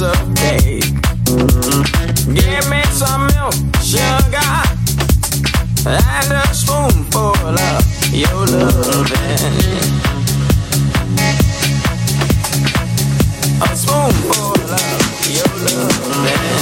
piece of cake. Give me some milk, sugar, and a spoonful of your loving. A spoonful of your loving.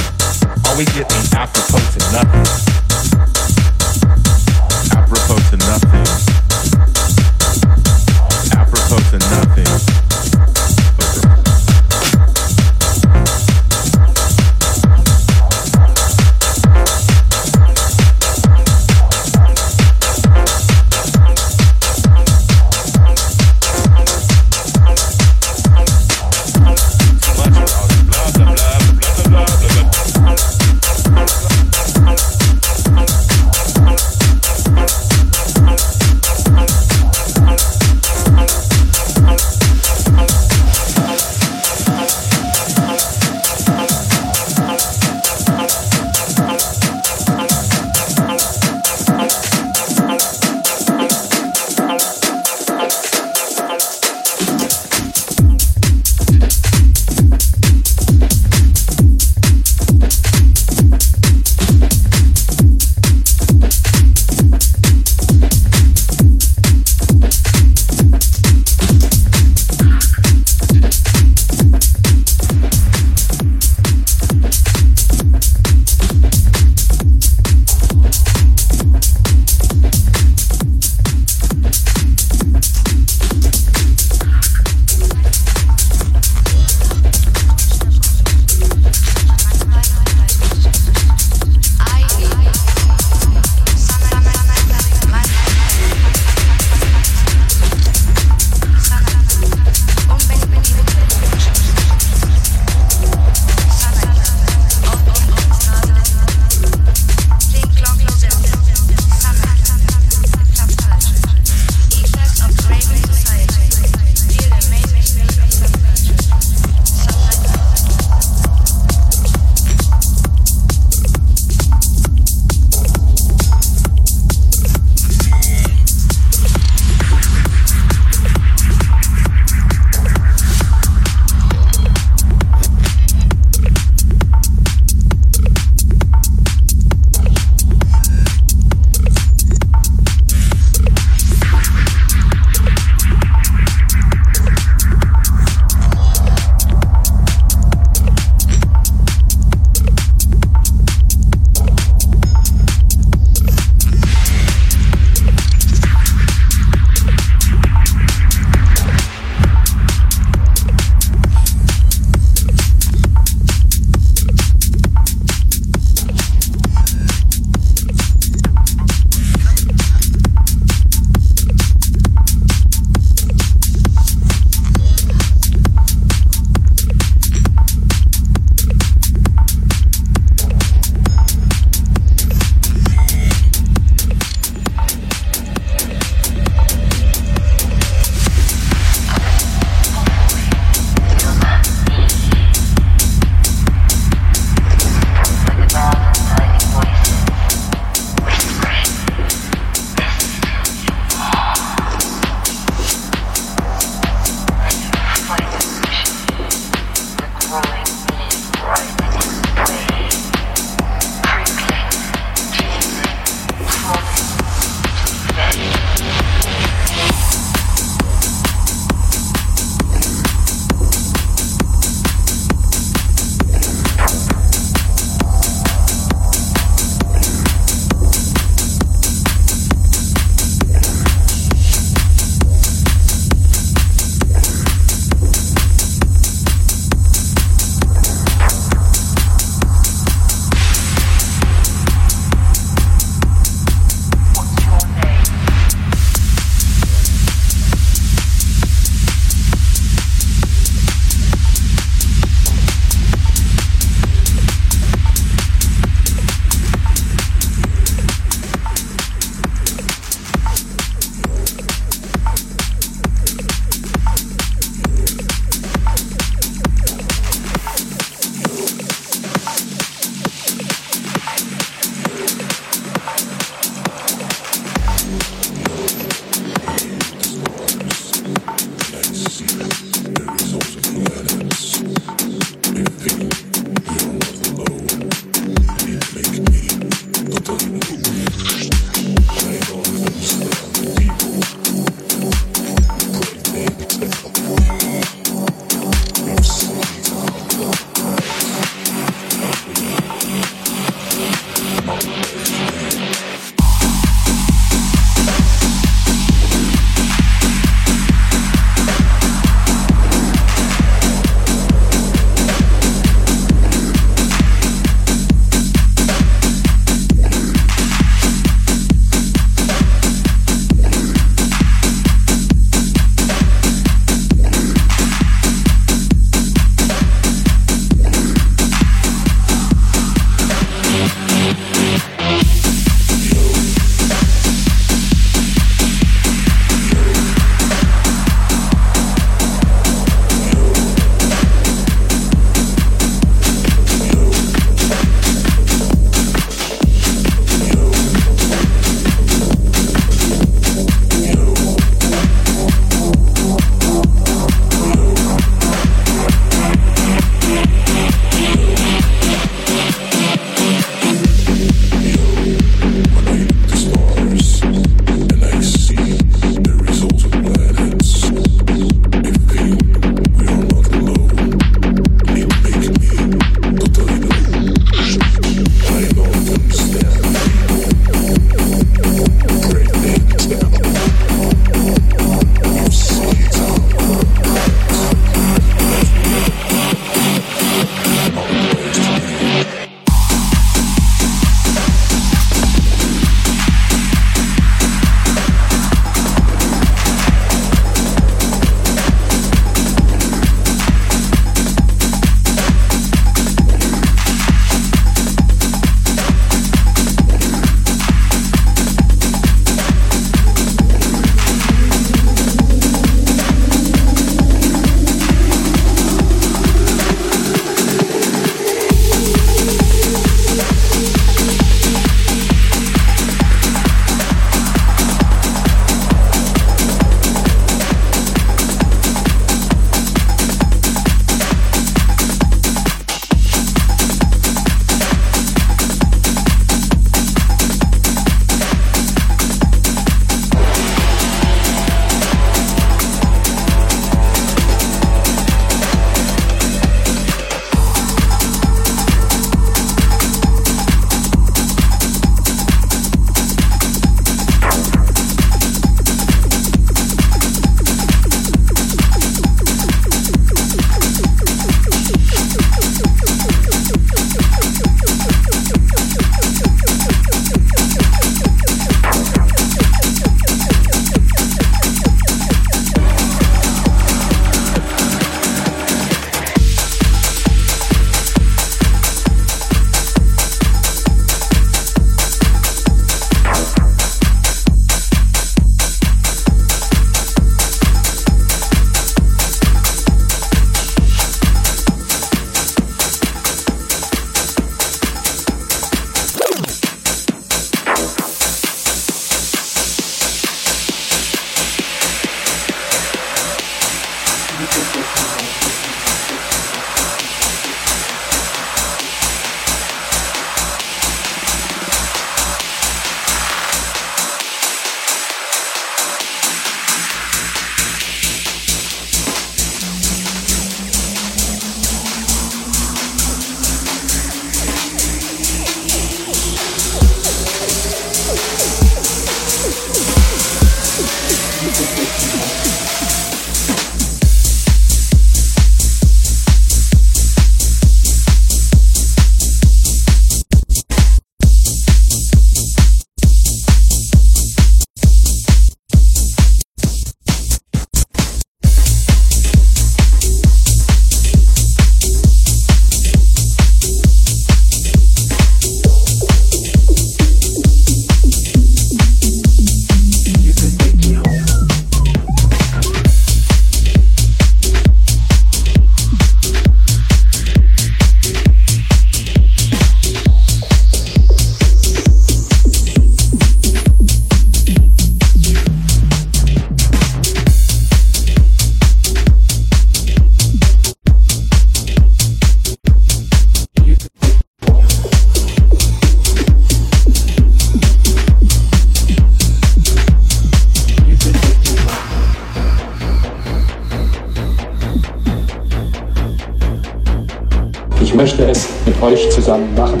möchte es mit euch zusammen machen.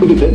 Bitte.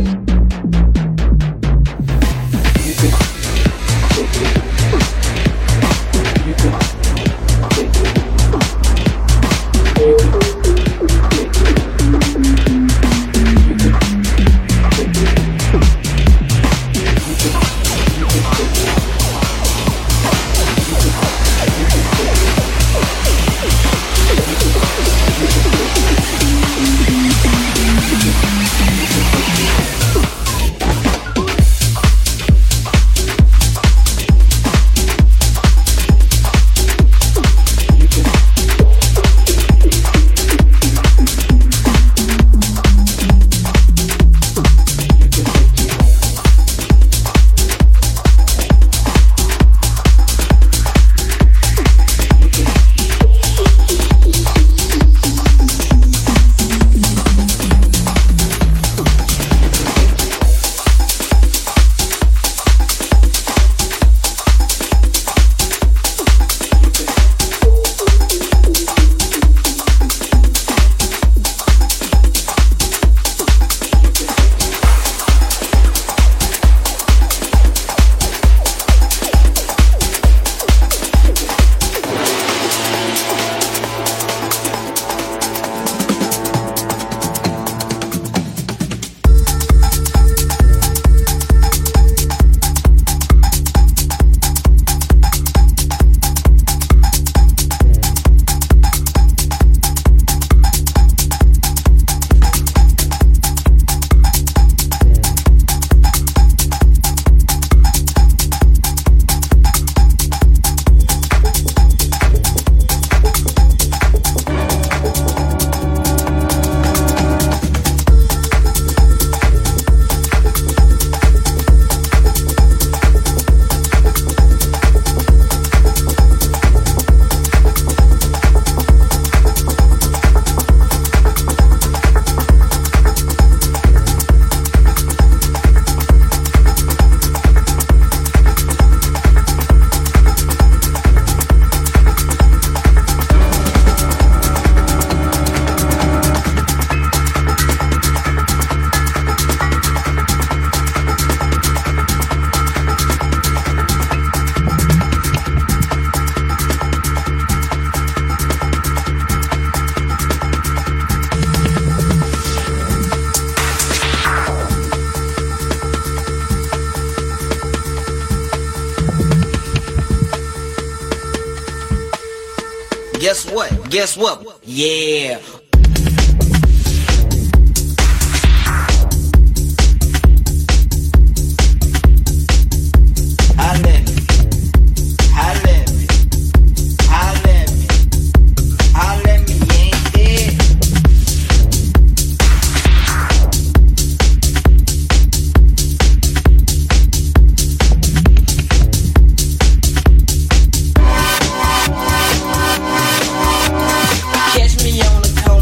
Guess what? Yeah. Catch me on the corner.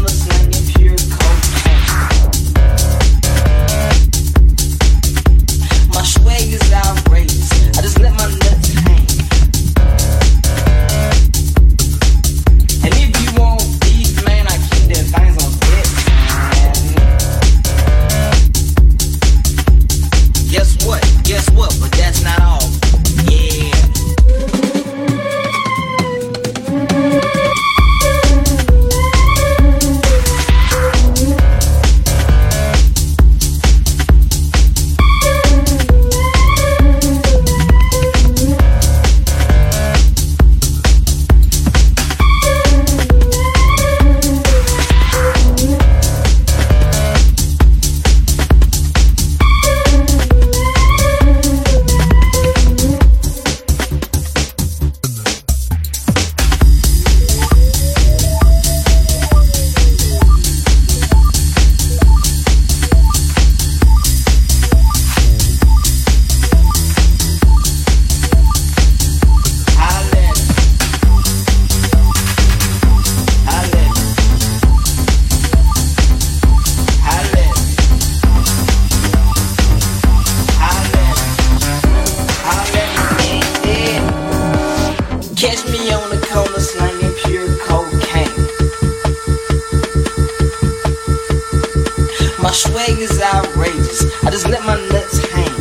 swing is outrageous. I just let my nuts hang.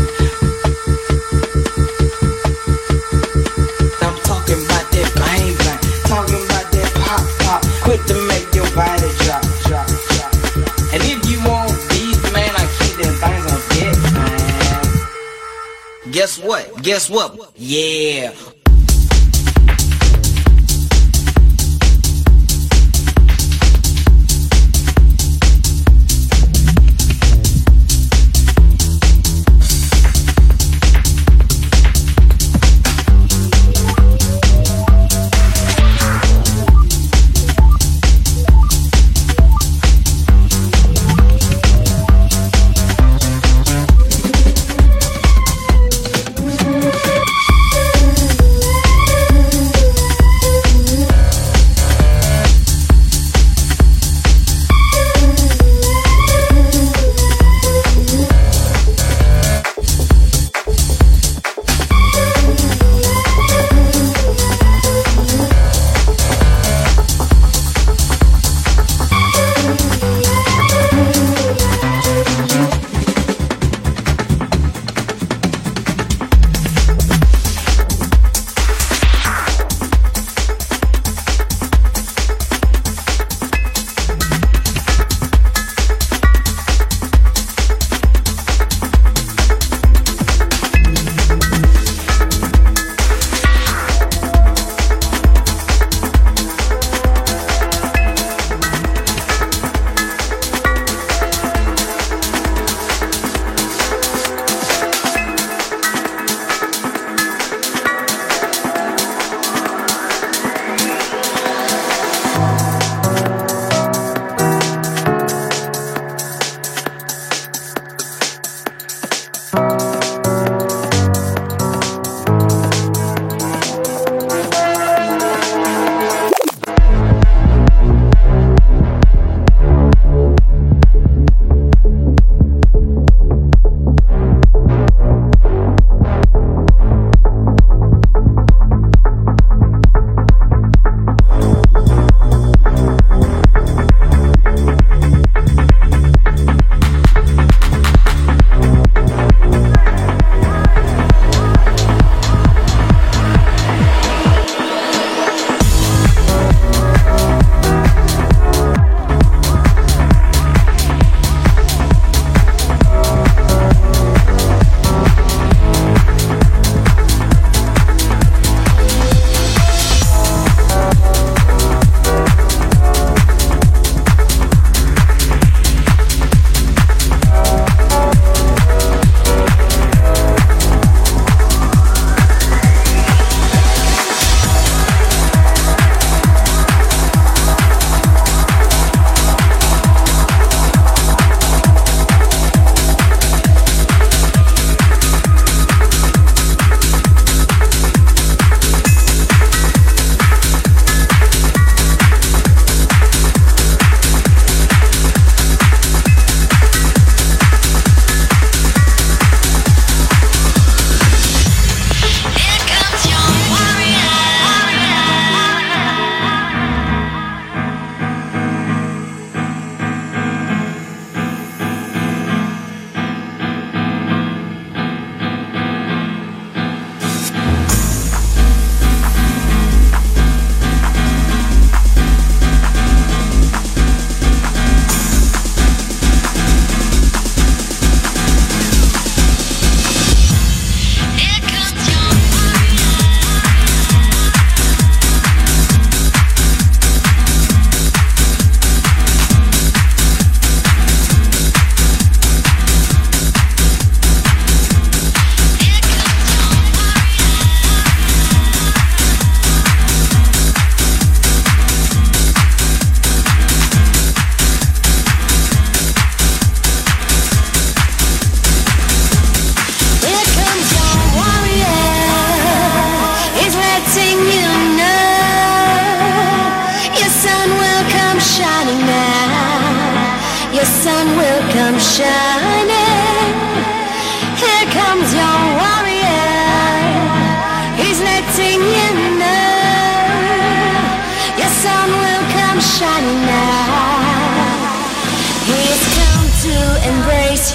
I'm talking about that bang bang, talking about that pop pop, quick to make your body drop drop drop. And if you want these, man, I keep them things on deck, man. Guess what? Guess what? Yeah.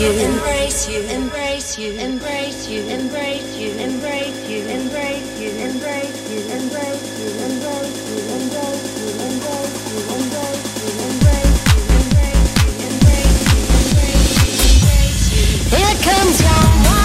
embrace you, embrace you, embrace you, embrace you, embrace you, embrace you, embrace you, embrace you, embrace you, embrace you, embrace you, embrace you, embrace you, embrace you. Here comes your one.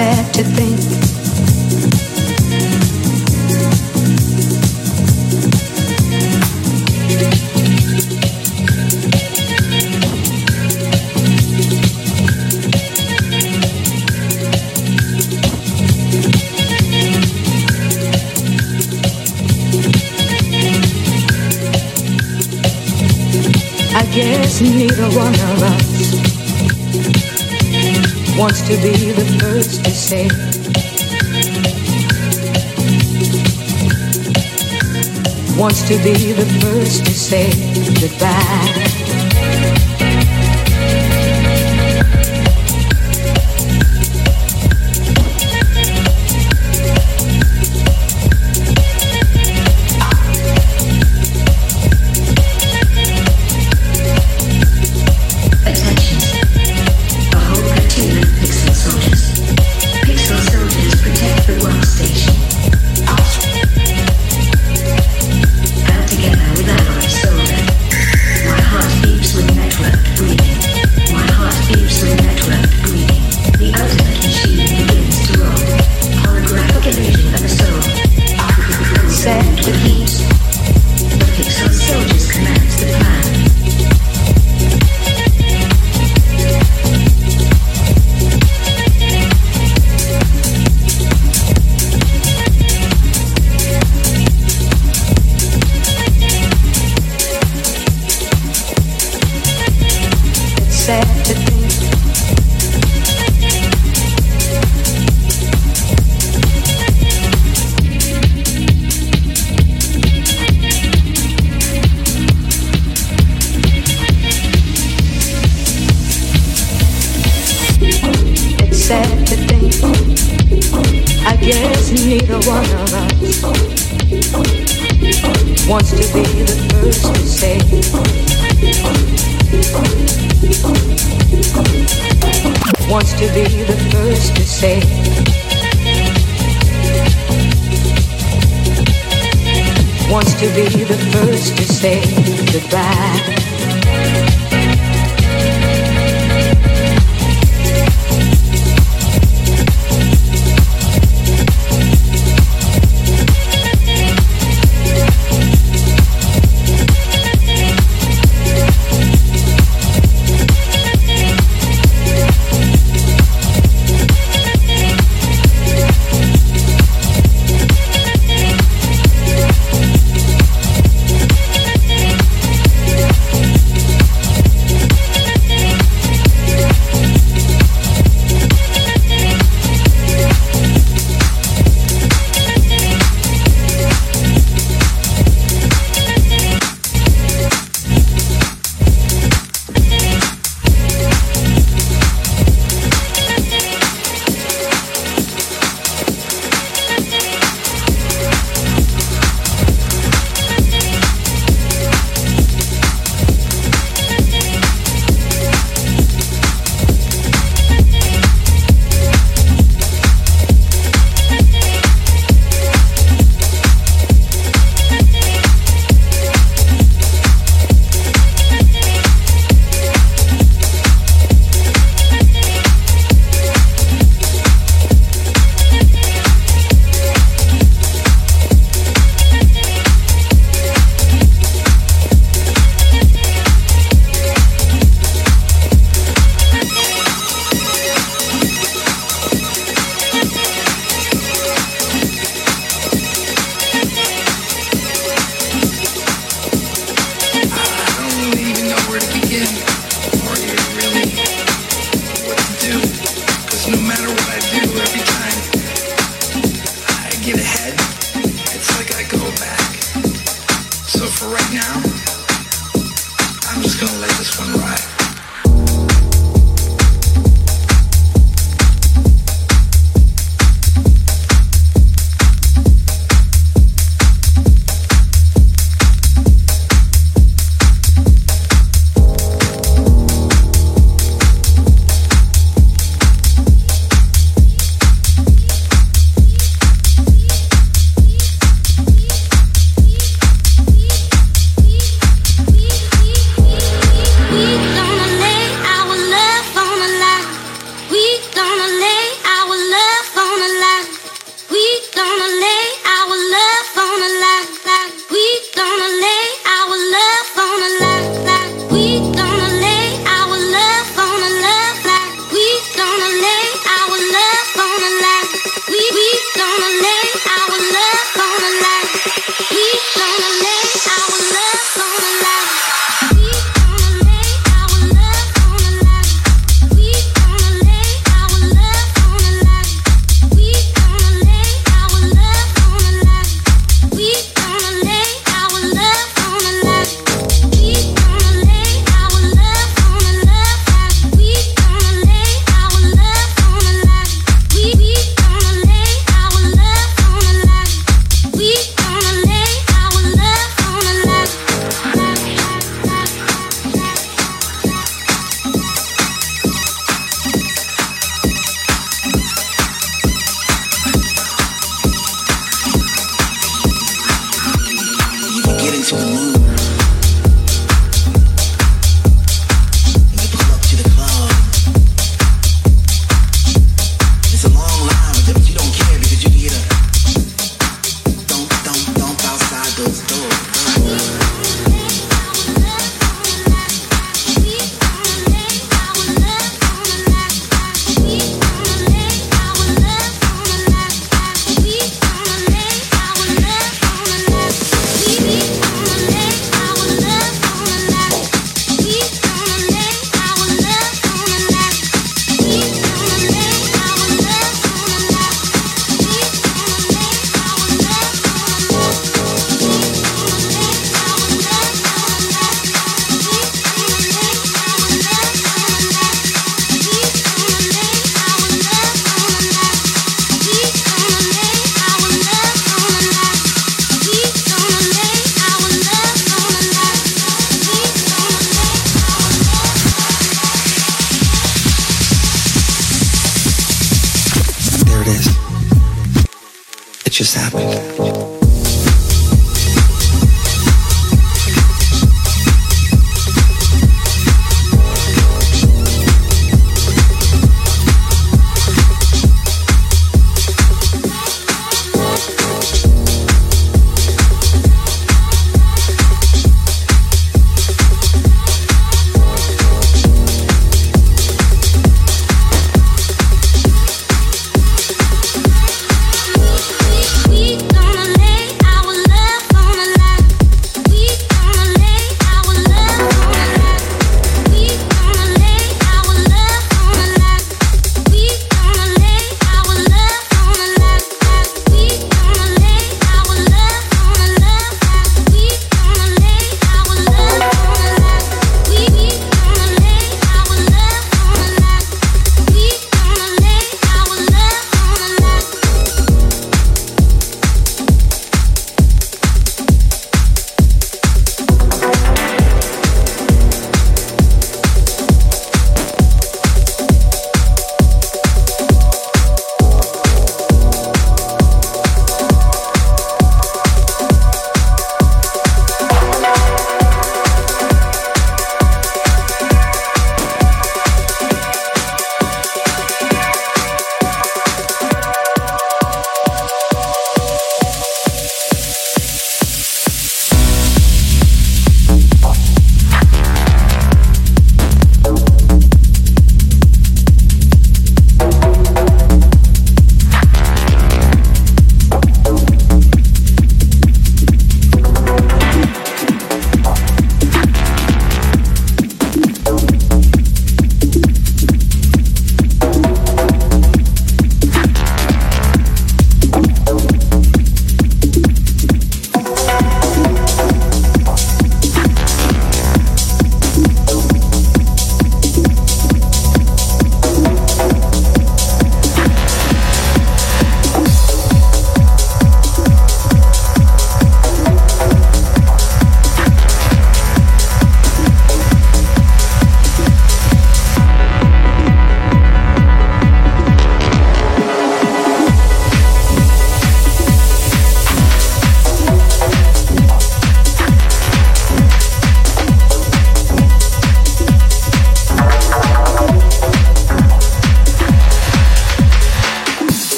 sad to think. I guess neither one of us wants to be the first to say goodbye. We happened.